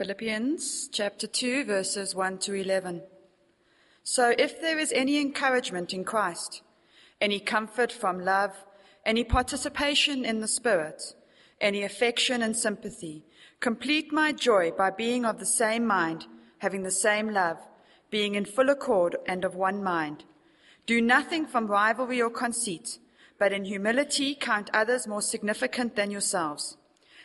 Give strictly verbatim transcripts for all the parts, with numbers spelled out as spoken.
Philippians chapter two, verses one to eleven. So if there is any encouragement in Christ, any comfort from love, any participation in the Spirit, any affection and sympathy, complete my joy by being of the same mind, having the same love, being in full accord and of one mind. Do nothing from rivalry or conceit, but in humility count others more significant than yourselves.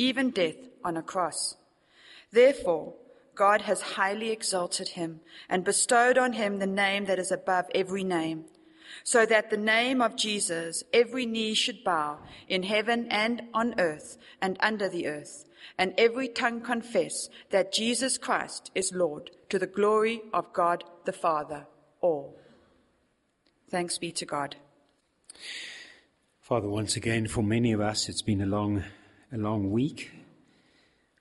even death on a cross. Therefore, God has highly exalted him and bestowed on him the name that is above every name, so that the name of Jesus every knee should bow in heaven and on earth and under the earth, and every tongue confess that Jesus Christ is Lord, to the glory of God the Father, all. Thanks be to God. Father, once again, for many of us, it's been a long A long week,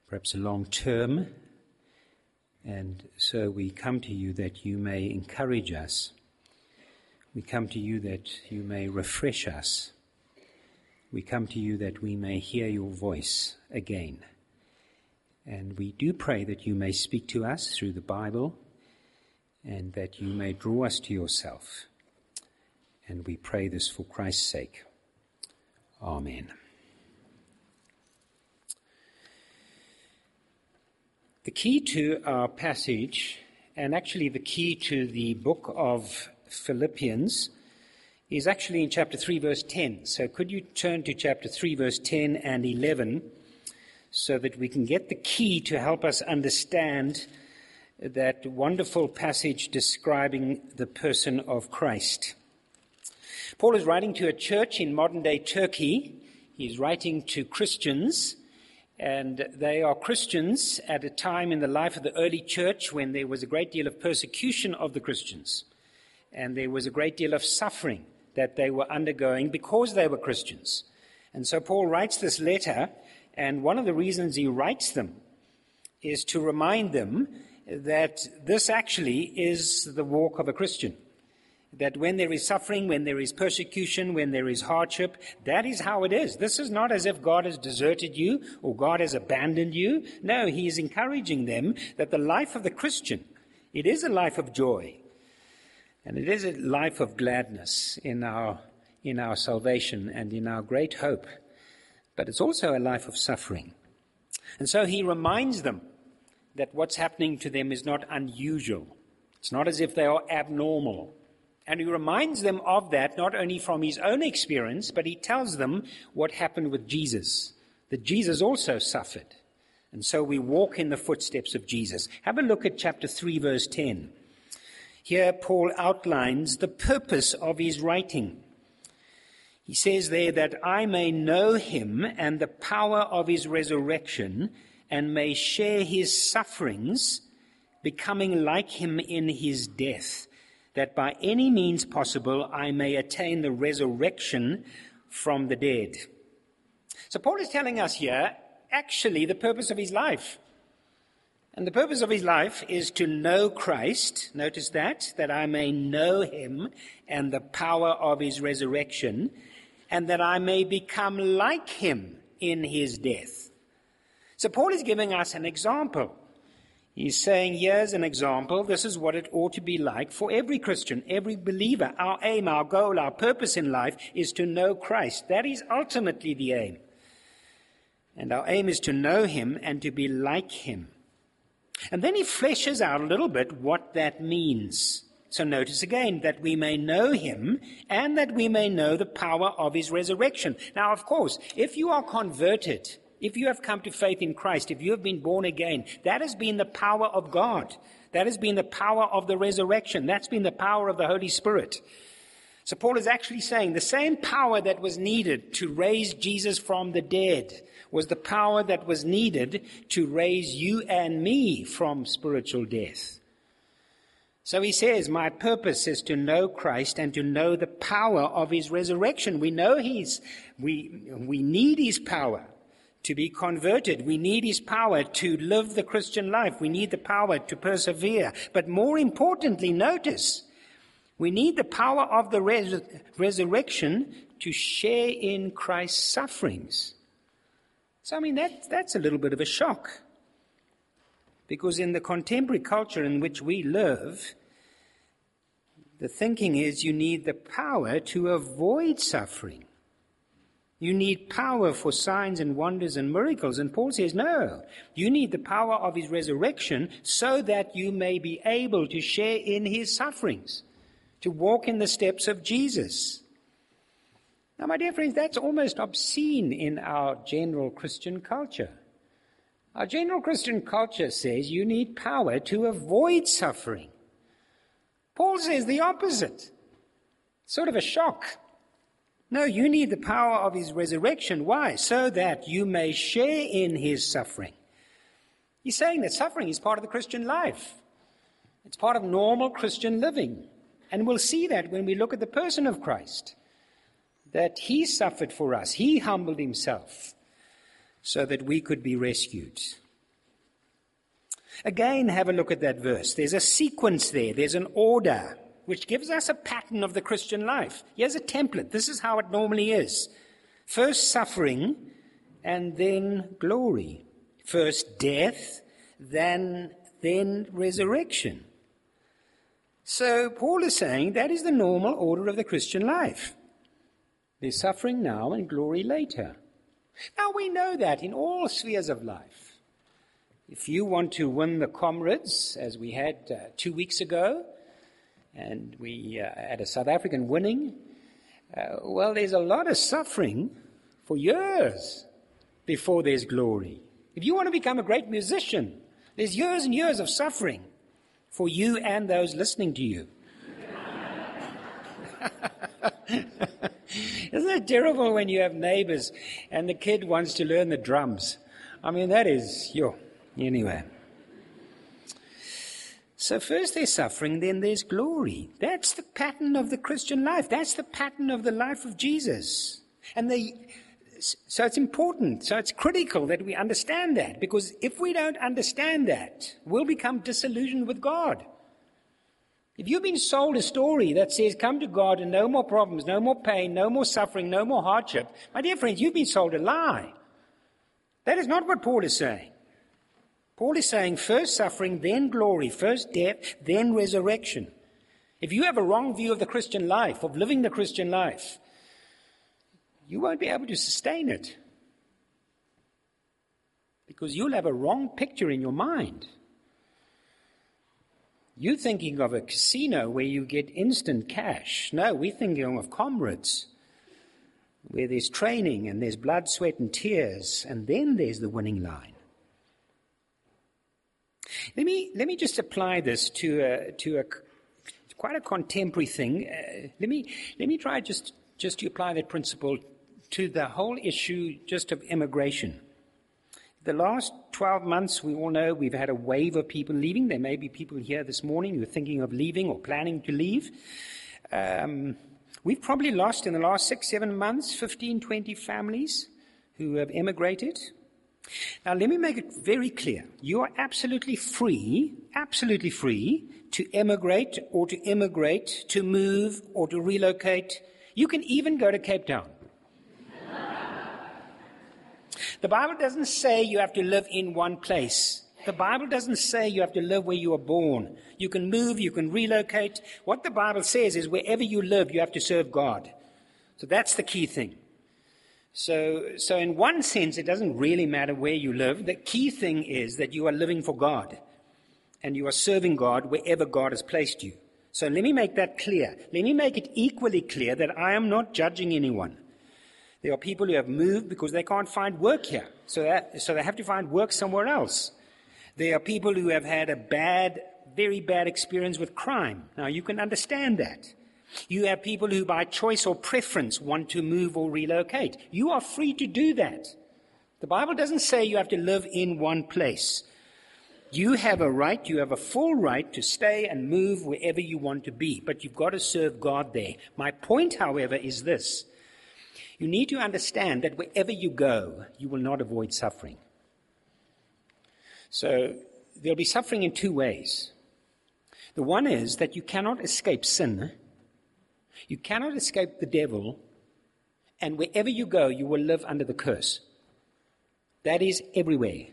perhaps a long term, and so we come to you that you may encourage us. We come to you that you may refresh us. We come to you that we may hear your voice again. And we do pray that you may speak to us through the Bible, and that you may draw us to yourself. And we pray this for Christ's sake. Amen. The key to our passage, and actually the key to the book of Philippians, is actually in chapter three, verse ten. So could you turn to chapter three, verse ten and eleven, so that we can get the key to help us understand that wonderful passage describing the person of Christ. Paul is writing to a church in modern-day Turkey. He's writing to Christians. And they are Christians at a time in the life of the early church when there was a great deal of persecution of the Christians. And there was a great deal of suffering that they were undergoing because they were Christians. And so Paul writes this letter, and one of the reasons he writes them is to remind them that this actually is the walk of a Christian. That when there is suffering, when there is persecution, when there is hardship, that is how it is. This is not as if God has deserted you or God has abandoned you. No, he is encouraging them that the life of the Christian, it is a life of joy. And it is a life of gladness in our, in our salvation and in our great hope. But it's also a life of suffering. And so he reminds them that what's happening to them is not unusual. It's not as if they are abnormal. And he reminds them of that, not only from his own experience, but he tells them what happened with Jesus, that Jesus also suffered. And so we walk in the footsteps of Jesus. Have a look at chapter three, verse ten. Here Paul outlines the purpose of his writing. He says there that I may know him and the power of his resurrection and may share his sufferings, becoming like him in his death, that by any means possible I may attain the resurrection from the dead. So Paul is telling us here, actually, the purpose of his life. And the purpose of his life is to know Christ. Notice that, that I may know him and the power of his resurrection, and that I may become like him in his death. So Paul is giving us an example. He's saying, here's an example. This is what it ought to be like for every Christian, every believer. Our aim, our goal, our purpose in life is to know Christ. That is ultimately the aim. And our aim is to know him and to be like him. And then he fleshes out a little bit what that means. So notice again that we may know him and that we may know the power of his resurrection. Now, of course, if you are converted, if you have come to faith in Christ, if you have been born again, that has been the power of God. That has been the power of the resurrection. That's been the power of the Holy Spirit. So Paul is actually saying the same power that was needed to raise Jesus from the dead was the power that was needed to raise you and me from spiritual death. So he says, my purpose is to know Christ and to know the power of his resurrection. We know he's, we, we need his power to be converted. We need his power to live the Christian life. We need the power to persevere. But more importantly, notice, we need the power of the res- resurrection to share in Christ's sufferings. So, I mean, that, that's a little bit of a shock. Because in the contemporary culture in which we live, the thinking is you need the power to avoid suffering. You need power for signs and wonders and miracles. And Paul says, no, you need the power of his resurrection so that you may be able to share in his sufferings, to walk in the steps of Jesus. Now, my dear friends, that's almost obscene in our general Christian culture. Our general Christian culture says you need power to avoid suffering. Paul says the opposite. Sort of a shock. No, you need the power of his resurrection. Why? So that you may share in his suffering. He's saying that suffering is part of the Christian life. It's part of normal Christian living. And we'll see that when we look at the person of Christ, that he suffered for us. He humbled himself so that we could be rescued. Again, have a look at that verse. There's a sequence there. There's an order which gives us a pattern of the Christian life. Here's a template. This is how it normally is. First suffering and then glory. First death, then, then resurrection. So Paul is saying that is the normal order of the Christian life. There's suffering now and glory later. Now we know that in all spheres of life. If you want to win the comrades, as we had uh, two weeks ago, and we uh, had a South African winning, uh, well, there's a lot of suffering for years before there's glory. If you want to become a great musician, there's years and years of suffering for you and those listening to you. Isn't it terrible when you have neighbors and the kid wants to learn the drums? I mean, that is, yo, anyway. So first there's suffering, then there's glory. That's the pattern of the Christian life. That's the pattern of the life of Jesus. And the, so it's important, so it's critical that we understand that, because if we don't understand that, we'll become disillusioned with God. If you've been sold a story that says, come to God and no more problems, no more pain, no more suffering, no more hardship, my dear friends, you've been sold a lie. That is not what Paul is saying. Paul is saying first suffering, then glory, first death, then resurrection. If you have a wrong view of the Christian life, of living the Christian life, you won't be able to sustain it, because you'll have a wrong picture in your mind. You're thinking of a casino where you get instant cash. No, we're thinking of comrades, where there's training and there's blood, sweat, and tears, and then there's the winning line. Let me let me just apply this to a, to a to quite a contemporary thing. Uh, let me let me try just just to apply that principle to the whole issue just of immigration. The last twelve months, we all know we've had a wave of people leaving. There may be people here this morning who are thinking of leaving or planning to leave. Um, we've probably lost in the last six, seven months, fifteen, twenty families who have emigrated. Now, let me make it very clear. You are absolutely free, absolutely free to emigrate or to immigrate, to move or to relocate. You can even go to Cape Town. The Bible doesn't say you have to live in one place. The Bible doesn't say you have to live where you are born. You can move, you can relocate. What the Bible says is wherever you live, you have to serve God. So that's the key thing. So, so in one sense, it doesn't really matter where you live. The key thing is that you are living for God and you are serving God wherever God has placed you. So let me make that clear. Let me make it equally clear that I am not judging anyone. There are people who have moved because they can't find work here, so that, so they have to find work somewhere else. There are people who have had a bad, very bad experience with crime. Now, you can understand that. You have people who by choice or preference want to move or relocate. You are free to do that. The Bible doesn't say you have to live in one place. You have a right, you have a full right to stay and move wherever you want to be, but you've got to serve God there. My point, however, is this. You need to understand that wherever you go, you will not avoid suffering. So there'll be suffering in two ways. The one is that you cannot escape sin. You cannot escape the devil, and wherever you go, you will live under the curse. That is everywhere.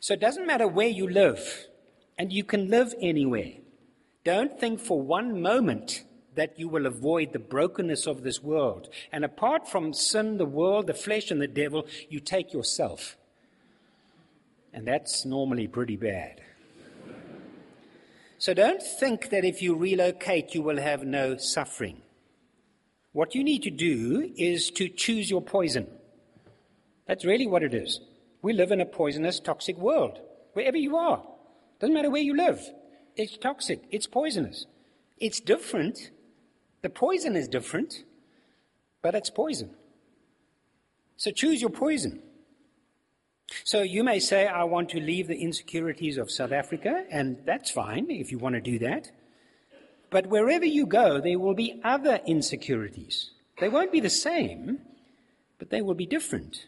So it doesn't matter where you live, and you can live anywhere. Don't think for one moment that you will avoid the brokenness of this world. And apart from sin, the world, the flesh, and the devil, you take yourself. And that's normally pretty bad. So don't think that if you relocate, you will have no suffering. What you need to do is to choose your poison. That's really what it is. We live in a poisonous, toxic world, wherever you are. Doesn't matter where you live. It's toxic. It's poisonous. It's different. The poison is different, but it's poison. So choose your poison. So you may say, I want to leave the insecurities of South Africa, and that's fine if you want to do that. But wherever you go, there will be other insecurities. They won't be the same, but they will be different.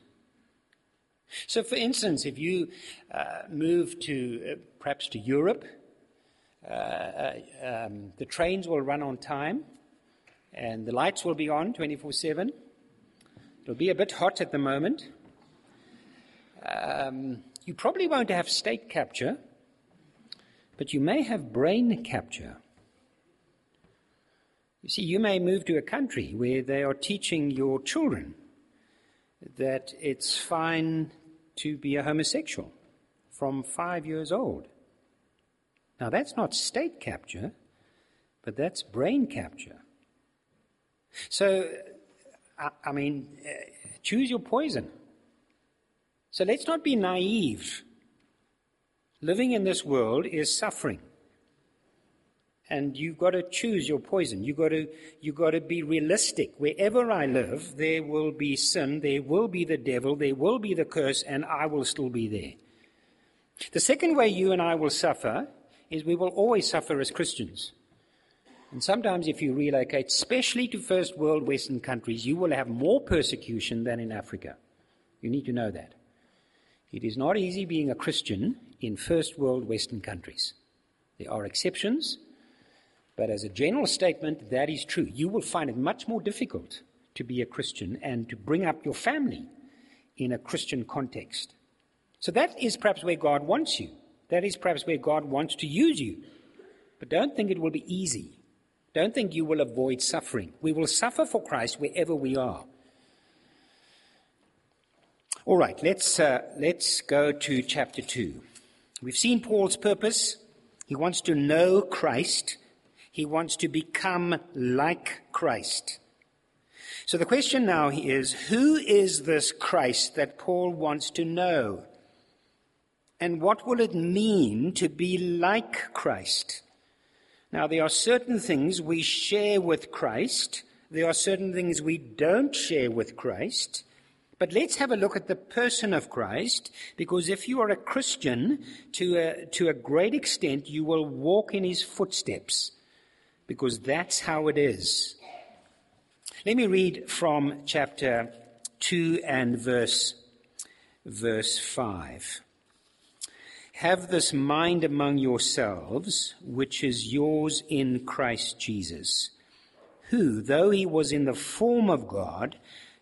So for instance, if you uh, move to, uh, perhaps to Europe, uh, um, the trains will run on time, and the lights will be on twenty-four seven. It'll be a bit hot at the moment. Um, you probably won't have state capture, but you may have brain capture. You see, you may move to a country where they are teaching your children that it's fine to be a homosexual from five years old. Now, that's not state capture, but that's brain capture. So, I, I mean, choose your poison. So let's not be naive. Living in this world is suffering. And you've got to choose your poison. You've got to, you've got to be realistic. Wherever I live, there will be sin, there will be the devil, there will be the curse, and I will still be there. The second way you and I will suffer is we will always suffer as Christians. And sometimes if you relocate, especially to first world Western countries, you will have more persecution than in Africa. You need to know that. It is not easy being a Christian in first world Western countries. There are exceptions, but as a general statement, that is true. You will find it much more difficult to be a Christian and to bring up your family in a Christian context. So that is perhaps where God wants you. That is perhaps where God wants to use you. But don't think it will be easy. Don't think you will avoid suffering. We will suffer for Christ wherever we are. All right, let's, uh, let's go to chapter two. We've seen Paul's purpose. He wants to know Christ. He wants to become like Christ. So the question now is, who is this Christ that Paul wants to know? And what will it mean to be like Christ? Now, there are certain things we share with Christ. There are certain things we don't share with Christ. But let's have a look at the person of Christ, because if you are a Christian, to a, to a great extent, you will walk in his footsteps, because that's how it is. Let me read from chapter two and verse, verse five. Have this mind among yourselves, which is yours in Christ Jesus, who, though he was in the form of God,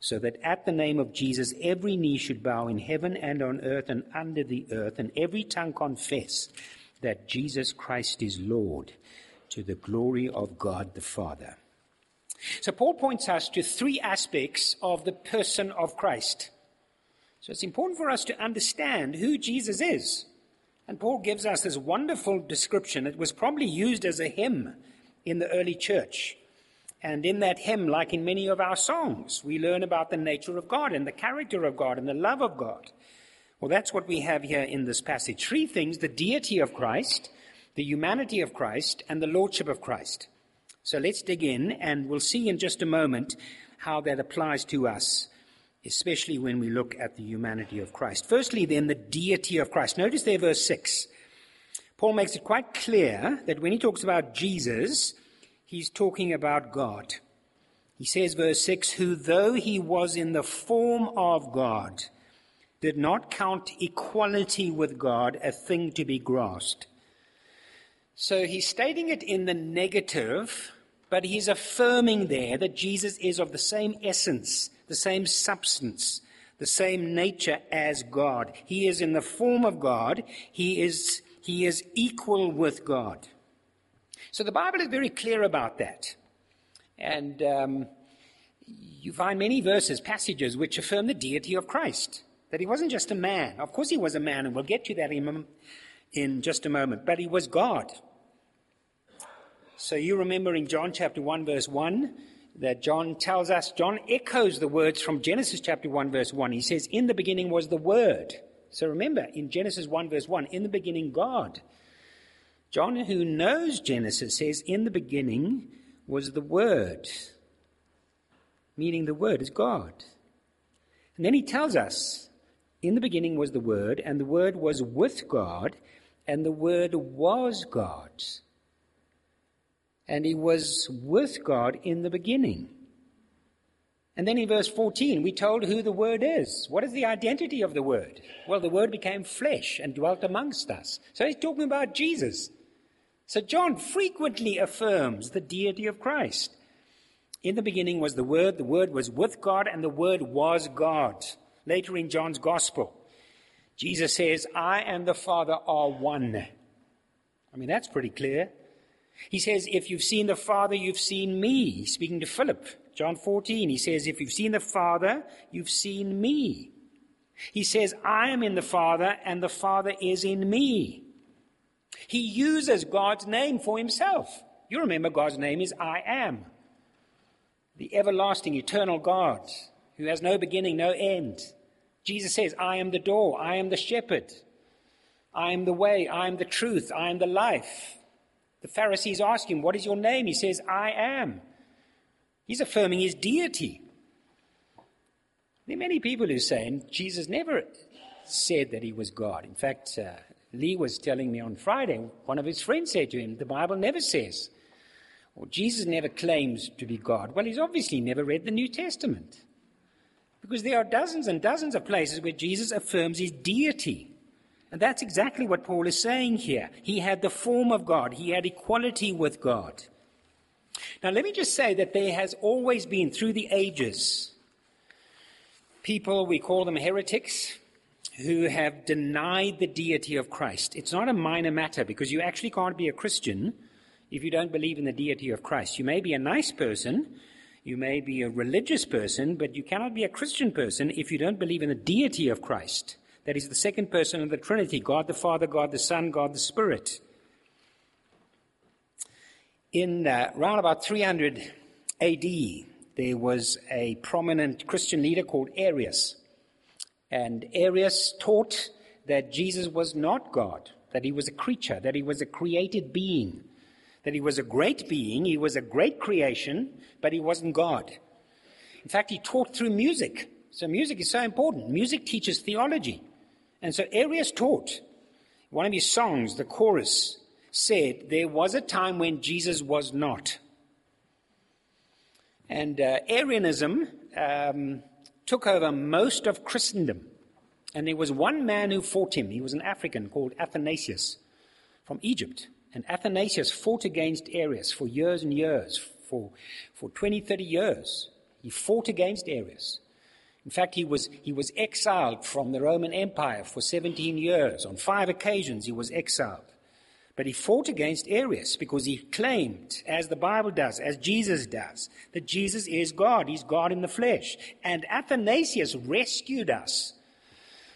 so that at the name of Jesus every knee should bow in heaven and on earth and under the earth, and every tongue confess that Jesus Christ is Lord, to the glory of God the Father. So Paul points us to three aspects of the person of Christ. So it's important for us to understand who Jesus is. And Paul gives us this wonderful description. It was probably used as a hymn in the early church. And in that hymn, like in many of our songs, we learn about the nature of God and the character of God and the love of God. Well, that's what we have here in this passage. Three things: the deity of Christ, the humanity of Christ, and the lordship of Christ. So let's dig in, and we'll see in just a moment how that applies to us, especially when we look at the humanity of Christ. Firstly, then, the deity of Christ. Notice there verse six. Paul makes it quite clear that when he talks about Jesus, he's talking about God. He says, verse six, who though he was in the form of God, did not count equality with God a thing to be grasped. So he's stating it in the negative, but he's affirming there that Jesus is of the same essence, the same substance, the same nature as God. He is in the form of God. He is, he is equal with God. So the Bible is very clear about that. And um, you find many verses, passages, which affirm the deity of Christ, that he wasn't just a man. Of course he was a man, and we'll get to that in, in just a moment. But he was God. So you remember in John chapter one, verse one, that John tells us, John echoes the words from Genesis chapter one, verse one. He says, in the beginning was the Word. So remember, in Genesis one, verse one, in the beginning, God. John, who knows Genesis, says, in the beginning was the Word, meaning the Word is God. And then he tells us, in the beginning was the Word, and the Word was with God, and the Word was God. And he was with God in the beginning. And then in verse fourteen, we told who the Word is. What is the identity of the Word? Well, the Word became flesh and dwelt amongst us. So he's talking about Jesus. So John frequently affirms the deity of Christ. In the beginning was the Word, the Word was with God, and the Word was God. Later in John's Gospel, Jesus says, I and the Father are one. I mean, that's pretty clear. He says, if you've seen the Father, you've seen me. Speaking to Philip, John fourteen, he says, if you've seen the Father, you've seen me. He says, I am in the Father, and the Father is in me. He uses God's name for himself. You remember God's name is I am. The everlasting, eternal God, who has no beginning, no end. Jesus says, I am the door, I am the shepherd, I am the way, I am the truth, I am the life. The Pharisees ask him, what is your name? He says, I am. He's affirming his deity. There are many people who say, and Jesus never said that he was God. In fact, uh, Lee was telling me on Friday, one of his friends said to him, the Bible never says, or Jesus never claims to be God. Well, he's obviously never read the New Testament, because there are dozens and dozens of places where Jesus affirms his deity. And that's exactly what Paul is saying here. He had the form of God. He had equality with God. Now, let me just say that there has always been, through the ages, people, we call them heretics, who have denied the deity of Christ. It's not a minor matter, because you actually can't be a Christian if you don't believe in the deity of Christ. You may be a nice person, you may be a religious person, but you cannot be a Christian person if you don't believe in the deity of Christ. That is the second person of the Trinity, God the Father, God the Son, God the Spirit. In uh, around about three hundred A D, there was a prominent Christian leader called Arius. And Arius taught that Jesus was not God, that he was a creature, that he was a created being, that he was a great being, he was a great creation, but he wasn't God. In fact, he taught through music. So music is so important. Music teaches theology. And so Arius taught. One of his songs, the chorus, said, there was a time when Jesus was not. And uh, Arianism um, took over most of Christendom. And there was one man who fought him. He was an African called Athanasius from Egypt. And Athanasius fought against Arius for years and years, for, for twenty, thirty years. He fought against Arius. In fact, he was he was exiled from the Roman Empire for seventeen years. On five occasions, he was exiled. But he fought against Arius because he claimed, as the Bible does, as Jesus does, that Jesus is God. He's God in the flesh. And Athanasius rescued us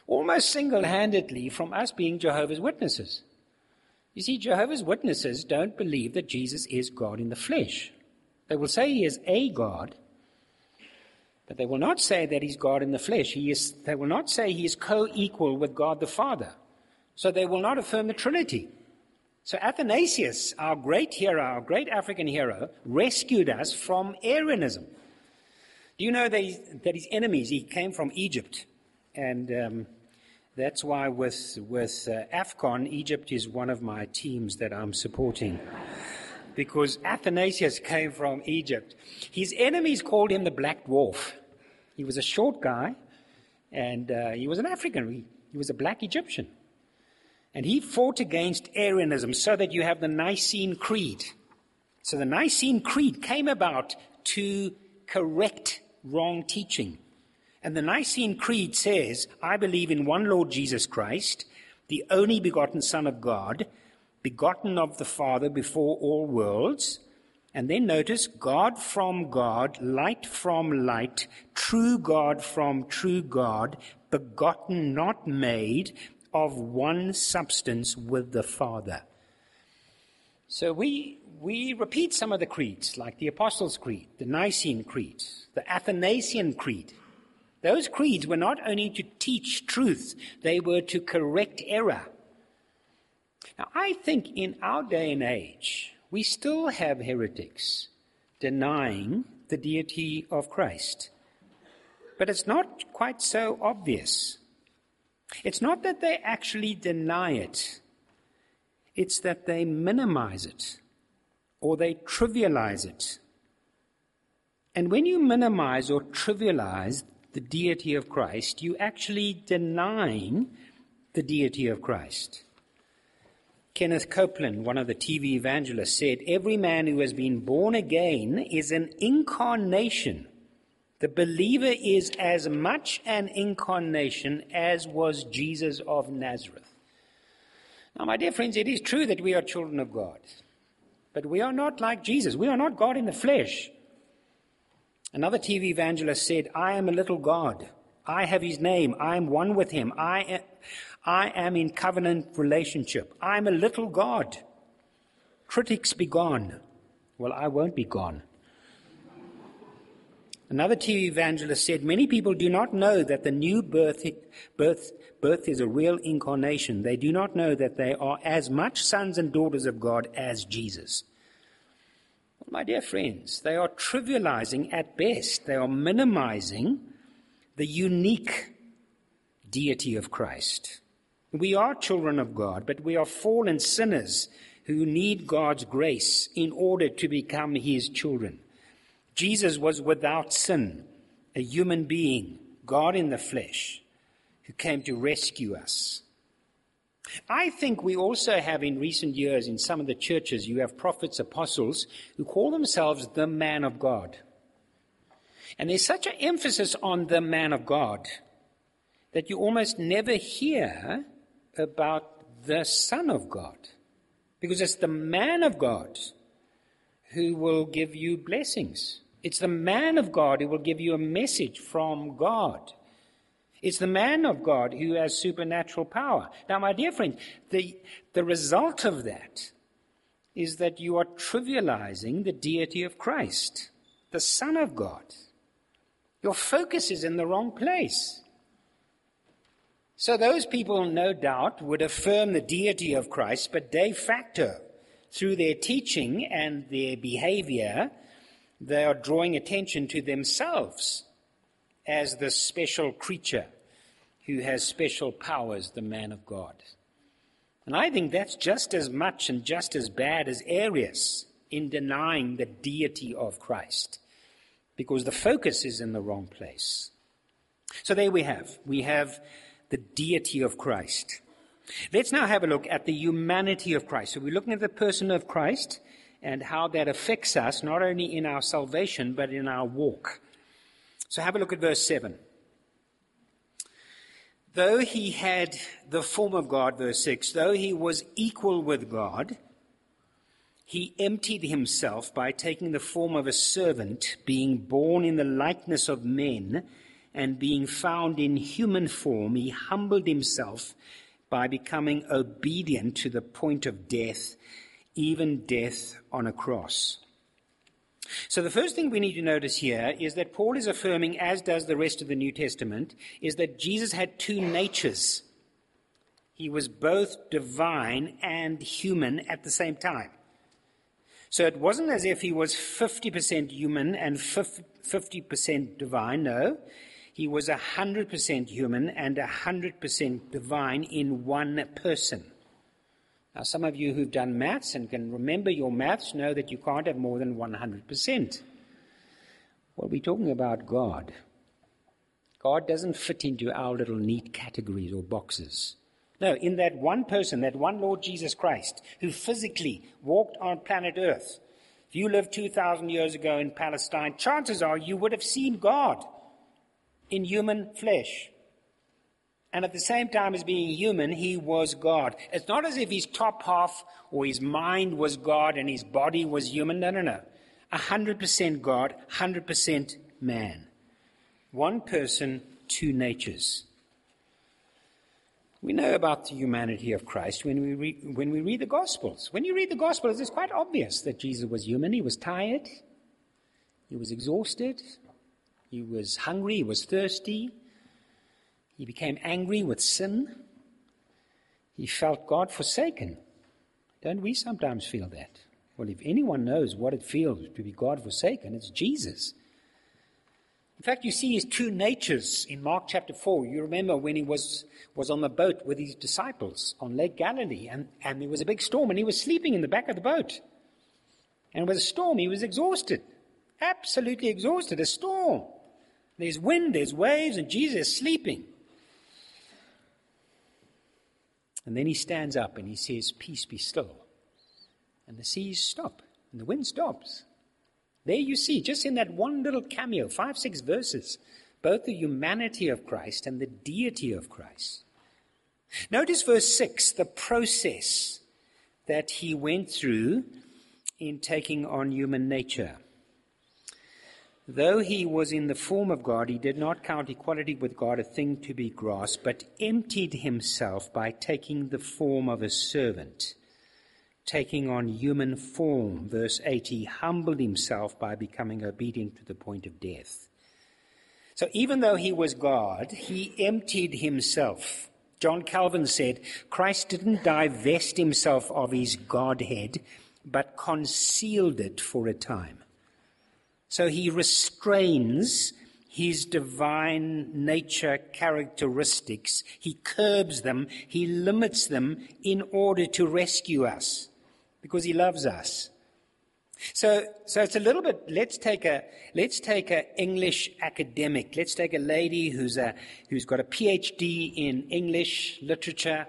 almost single-handedly from us being Jehovah's Witnesses. You see, Jehovah's Witnesses don't believe that Jesus is God in the flesh. They will say he is a God, but they will not say that he's God in the flesh. He is, they will not say he is co-equal with God the Father. So they will not affirm the Trinity. So Athanasius, our great hero, our great African hero, rescued us from Arianism. Do you know that, he, that his enemies, he came from Egypt, and um, that's why with, with uh, AFCON, Egypt is one of my teams that I'm supporting, because Athanasius came from Egypt. His enemies called him the Black Dwarf. He was a short guy, and uh, he was an African. He, he was a black Egyptian. And he fought against Arianism so that you have the Nicene Creed. So the Nicene Creed came about to correct wrong teaching. And the Nicene Creed says, I believe in one Lord Jesus Christ, the only begotten Son of God, begotten of the Father before all worlds. And then notice, God from God, light from light, true God from true God, begotten, not made, of one substance with the Father. So we we repeat some of the creeds, like the Apostles' Creed, the Nicene Creed, the Athanasian Creed. Those creeds were not only to teach truth, they were to correct error. Now, I think in our day and age, we still have heretics denying the deity of Christ. But it's not quite so obvious. It's not that they actually deny it. It's that they minimize it or they trivialize it. And when you minimize or trivialize the deity of Christ, you actually denying the deity of Christ. Kenneth Copeland, one of the T V evangelists, said, every man who has been born again is an incarnation. The believer is as much an incarnation as was Jesus of Nazareth. Now, my dear friends, it is true that we are children of God, but we are not like Jesus. We are not God in the flesh. Another T V evangelist said, I am a little God. I have his name. I am one with him. I am, I am in covenant relationship. I am a little God. Critics be gone. Well, I won't be gone. Another T V evangelist said, many people do not know that the new birth, birth, birth is a real incarnation. They do not know that they are as much sons and daughters of God as Jesus. Well, my dear friends, they are trivializing at best. They are minimizing the unique deity of Christ. We are children of God, but we are fallen sinners who need God's grace in order to become his children. Jesus was without sin, a human being, God in the flesh, who came to rescue us. I think we also have in recent years in some of the churches, you have prophets, apostles, who call themselves the man of God. And there's such an emphasis on the man of God that you almost never hear about the Son of God, because it's the man of God who will give you blessings. It's the man of God who will give you a message from God. It's the man of God who has supernatural power. Now, my dear friends, the, the result of that is that you are trivializing the deity of Christ, the Son of God. Your focus is in the wrong place. So those people, no doubt, would affirm the deity of Christ, but de facto, through their teaching and their behavior, they are drawing attention to themselves as the special creature who has special powers, the man of God. And I think that's just as much and just as bad as Arius in denying the deity of Christ, because the focus is in the wrong place. So there we have. We have the deity of Christ. Let's now have a look at the humanity of Christ. So we're looking at the person of Christ and how that affects us, not only in our salvation, but in our walk. So have a look at verse seven. though he had the form of God, verse six, though he was equal with God, he emptied himself by taking the form of a servant, being born in the likeness of men, and being found in human form, he humbled himself by becoming obedient to the point of death, even death on a cross. So the first thing we need to notice here is that Paul is affirming, as does the rest of the New Testament, is that Jesus had two natures. He was both divine and human at the same time. So it wasn't as if he was fifty percent human and fifty percent divine. No, he was one hundred percent human and one hundred percent divine in one person. Now, some of you who've done maths and can remember your maths know that you can't have more than one hundred percent. Well, we're talking about God. God doesn't fit into our little neat categories or boxes. No, in that one person, that one Lord Jesus Christ, who physically walked on planet Earth. If you lived two thousand years ago in Palestine, chances are you would have seen God in human flesh. And at the same time as being human, he was God. It's not as if his top half or his mind was God and his body was human. No, no, no. one hundred percent God, one hundred percent man. One person, two natures. We know about the humanity of Christ when we, re- when we read the Gospels. When you read the Gospels, it's quite obvious that Jesus was human. He was tired. He was exhausted. He was hungry. He was thirsty. He became angry with sin. He felt God forsaken. Don't we sometimes feel that? Well, if anyone knows what it feels to be God forsaken, it's Jesus. In fact, you see his two natures in Mark chapter four. You remember when he was, was on the boat with his disciples on Lake Galilee, and, and there was a big storm, and he was sleeping in the back of the boat. And with a storm, he was exhausted, absolutely exhausted, a storm. There's wind, there's waves, and Jesus is sleeping. And then he stands up and he says, "Peace, be still." And the seas stop and the wind stops. There you see, just in that one little cameo, five, six verses, both the humanity of Christ and the deity of Christ. Notice verse six, the process that he went through in taking on human nature. Though he was in the form of God, he did not count equality with God a thing to be grasped, but emptied himself by taking the form of a servant, taking on human form. Verse eight, he humbled himself by becoming obedient to the point of death. So even though he was God, he emptied himself. John Calvin said, "Christ didn't divest himself of his Godhead, but concealed it for a time." So he restrains his divine nature characteristics. He curbs them. He limits them in order to rescue us because he loves us. So, so it's a little bit, let's take a, let's take a English academic. Let's take a lady who's a, who's got a P H D in English literature,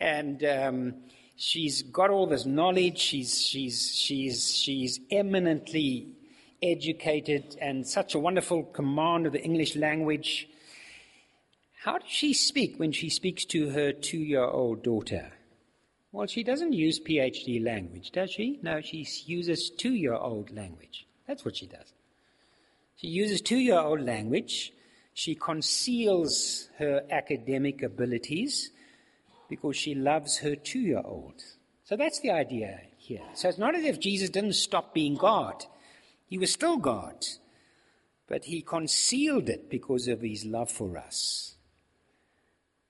and, um, she's got all this knowledge. She's, she's, she's, she's eminently educated and such a wonderful command of the English language. How does she speak when she speaks to her two-year-old daughter? Well, she doesn't use P H D language, does she? No, she uses two-year-old language. That's what she does. She uses two-year-old language. She conceals her academic abilities because she loves her two-year-old. So that's the idea here. So it's not as if Jesus didn't stop being God. He was still God, but he concealed it because of his love for us.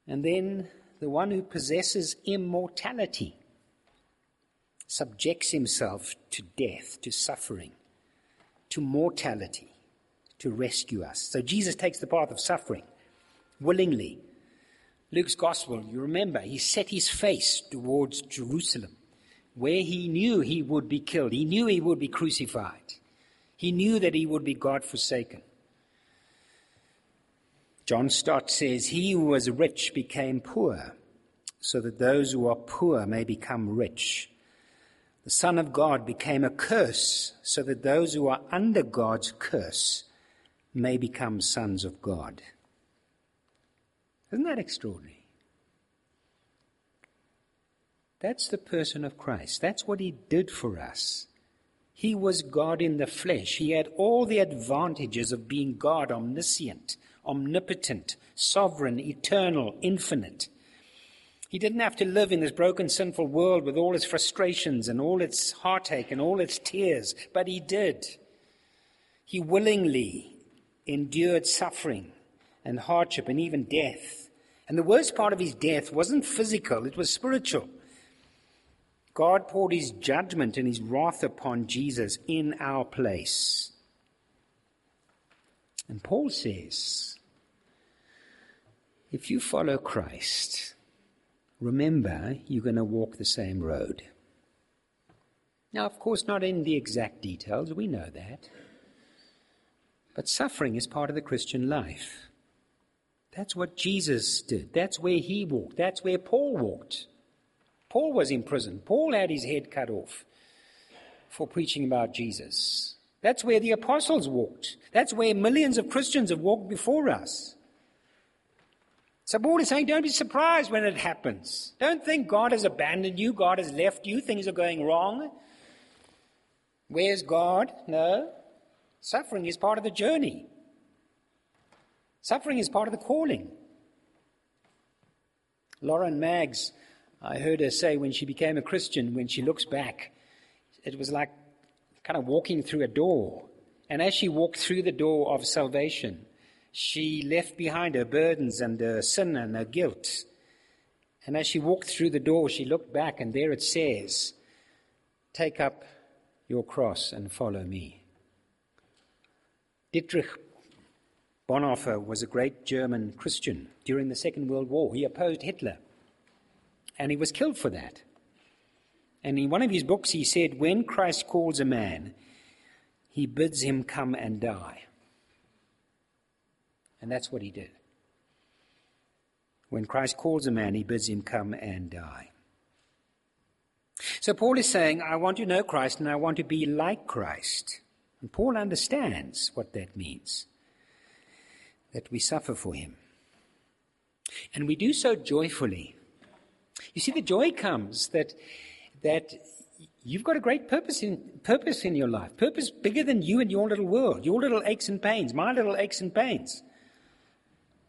And then the one who possesses immortality subjects himself to death, to suffering, to mortality, to rescue us. So Jesus takes the path of suffering willingly. Luke's gospel, you remember, he set his face towards Jerusalem, where he knew he would be killed. He knew he would be crucified. He knew that he would be God forsaken. John Stott says, "He who was rich became poor, so that those who are poor may become rich. The Son of God became a curse, so that those who are under God's curse may become sons of God." Isn't that extraordinary? That's the person of Christ. That's what he did for us. He was God in the flesh. He had all the advantages of being God, omniscient, omnipotent, sovereign, eternal, infinite. He didn't have to live in this broken, sinful world with all its frustrations and all its heartache and all its tears, but he did. He willingly endured suffering and hardship and even death. And the worst part of his death wasn't physical, it was spiritual. God poured his judgment and his wrath upon Jesus in our place. And Paul says, if you follow Christ, remember you're going to walk the same road. Now, of course, not in the exact details, we know that. But suffering is part of the Christian life. That's what Jesus did. That's where he walked. That's where Paul walked. Paul was in prison. Paul had his head cut off for preaching about Jesus. That's where the apostles walked. That's where millions of Christians have walked before us. So Paul is saying, don't be surprised when it happens. Don't think God has abandoned you, God has left you, things are going wrong. Where's God? No. Suffering is part of the journey. Suffering is part of the calling. Lauren Maggs, I heard her say when she became a Christian, when she looks back, it was like kind of walking through a door. And as she walked through the door of salvation, she left behind her burdens and her sin and her guilt. And as she walked through the door, she looked back, and there it says, "Take up your cross and follow me." Dietrich Bonhoeffer was a great German Christian during the Second World War. He opposed Hitler. And he was killed for that. And in one of his books he said, when Christ calls a man, he bids him come and die. And that's what he did. When Christ calls a man, he bids him come and die. So Paul is saying, I want to know Christ and I want to be like Christ. And Paul understands what that means, that we suffer for him. And we do so joyfully. You see, the joy comes that that you've got a great purpose in purpose in your life, purpose bigger than you and your little world, your little aches and pains, my little aches and pains.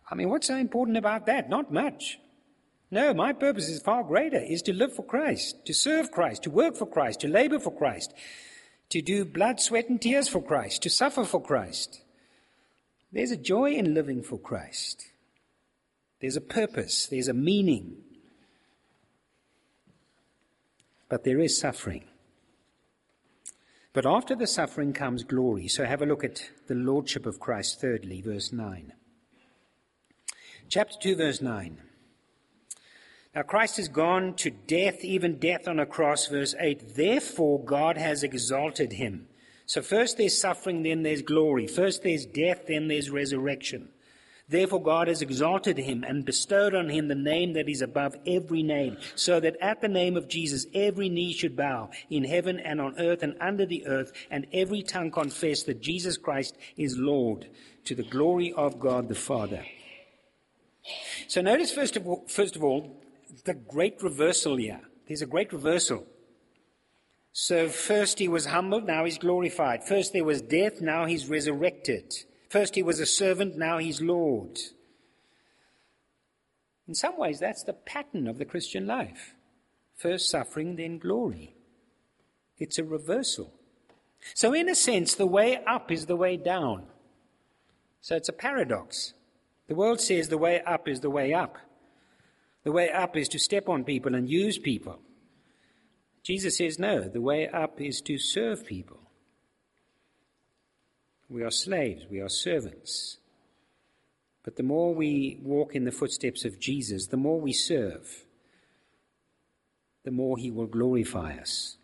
I mean, what's so important about that? Not much. No, my purpose is far greater, is to live for Christ, to serve Christ, to work for Christ, to labor for Christ, to do blood, sweat, and tears for Christ, to suffer for Christ. There's a joy in living for Christ. There's a purpose, there's a meaning. But there is suffering. But after the suffering comes glory. So have a look at the lordship of Christ, thirdly, verse nine. Chapter two, verse nine. Now Christ has gone to death, even death on a cross, verse eight. Therefore God has exalted him. So first there's suffering, then there's glory. First there's death, then there's resurrection. Therefore God has exalted him and bestowed on him the name that is above every name, so that at the name of Jesus every knee should bow, in heaven and on earth and under the earth, and every tongue confess that Jesus Christ is Lord, to the glory of God the Father. So notice first of all, first of all the great reversal here. There's a great reversal. So first he was humbled, now he's glorified. First there was death, now he's resurrected. First he was a servant, now he's Lord. In some ways, that's the pattern of the Christian life. First suffering, then glory. It's a reversal. So in a sense, the way up is the way down. So it's a paradox. The world says the way up is the way up. The way up is to step on people and use people. Jesus says, no, the way up is to serve people. We are slaves, we are servants. But the more we walk in the footsteps of Jesus, the more we serve, the more he will glorify us.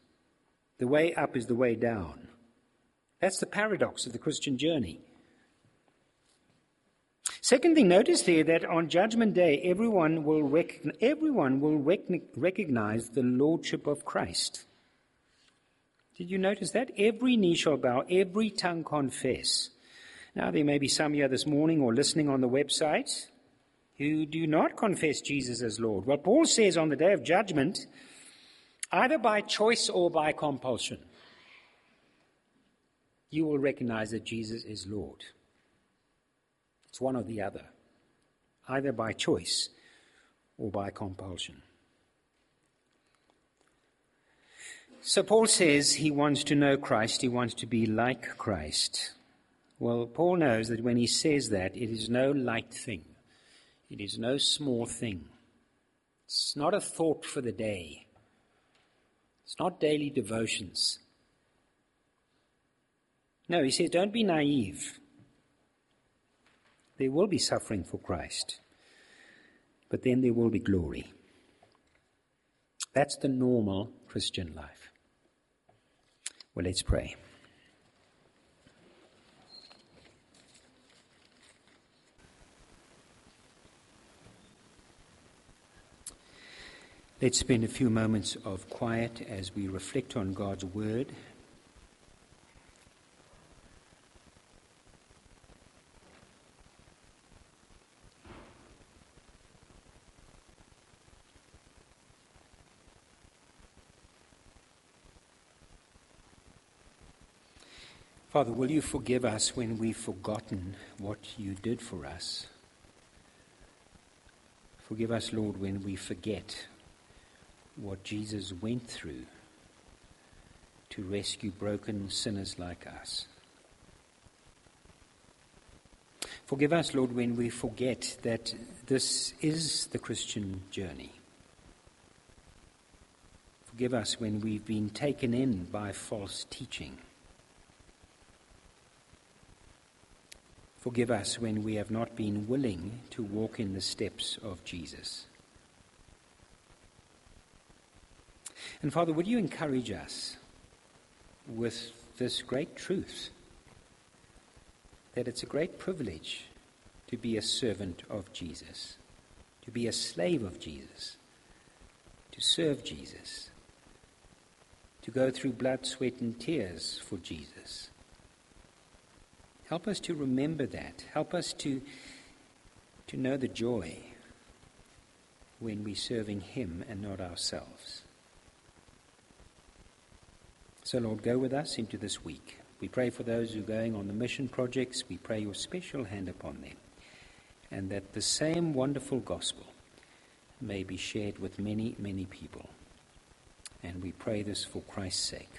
The way up is the way down. That's the paradox of the Christian journey. Second thing, notice there that on Judgment Day, everyone will, rec- everyone will rec- recognize the Lordship of Christ. Did you notice that? Every knee shall bow, every tongue confess. Now, there may be some here this morning or listening on the website who do not confess Jesus as Lord. Well, Paul says on the day of judgment, either by choice or by compulsion, you will recognize that Jesus is Lord. It's one or the other, either by choice or by compulsion. So Paul says he wants to know Christ, he wants to be like Christ. Well, Paul knows that when he says that, it is no light thing. It is no small thing. It's not a thought for the day. It's not daily devotions. No, he says, don't be naive. There will be suffering for Christ, but then there will be glory. That's the normal Christian life. Well, let's pray. Let's spend a few moments of quiet as we reflect on God's word. Father, will you forgive us when we've forgotten what you did for us? Forgive us, Lord, when we forget what Jesus went through to rescue broken sinners like us. Forgive us, Lord, when we forget that this is the Christian journey. Forgive us when we've been taken in by false teaching. Forgive us when we have not been willing to walk in the steps of Jesus. And Father, would you encourage us with this great truth that it's a great privilege to be a servant of Jesus, to be a slave of Jesus, to serve Jesus, to go through blood, sweat, and tears for Jesus. Help us to remember that. Help us to, to know the joy when we're serving him and not ourselves. So, Lord, go with us into this week. We pray for those who are going on the mission projects. We pray your special hand upon them, and that the same wonderful gospel may be shared with many, many people. And we pray this for Christ's sake.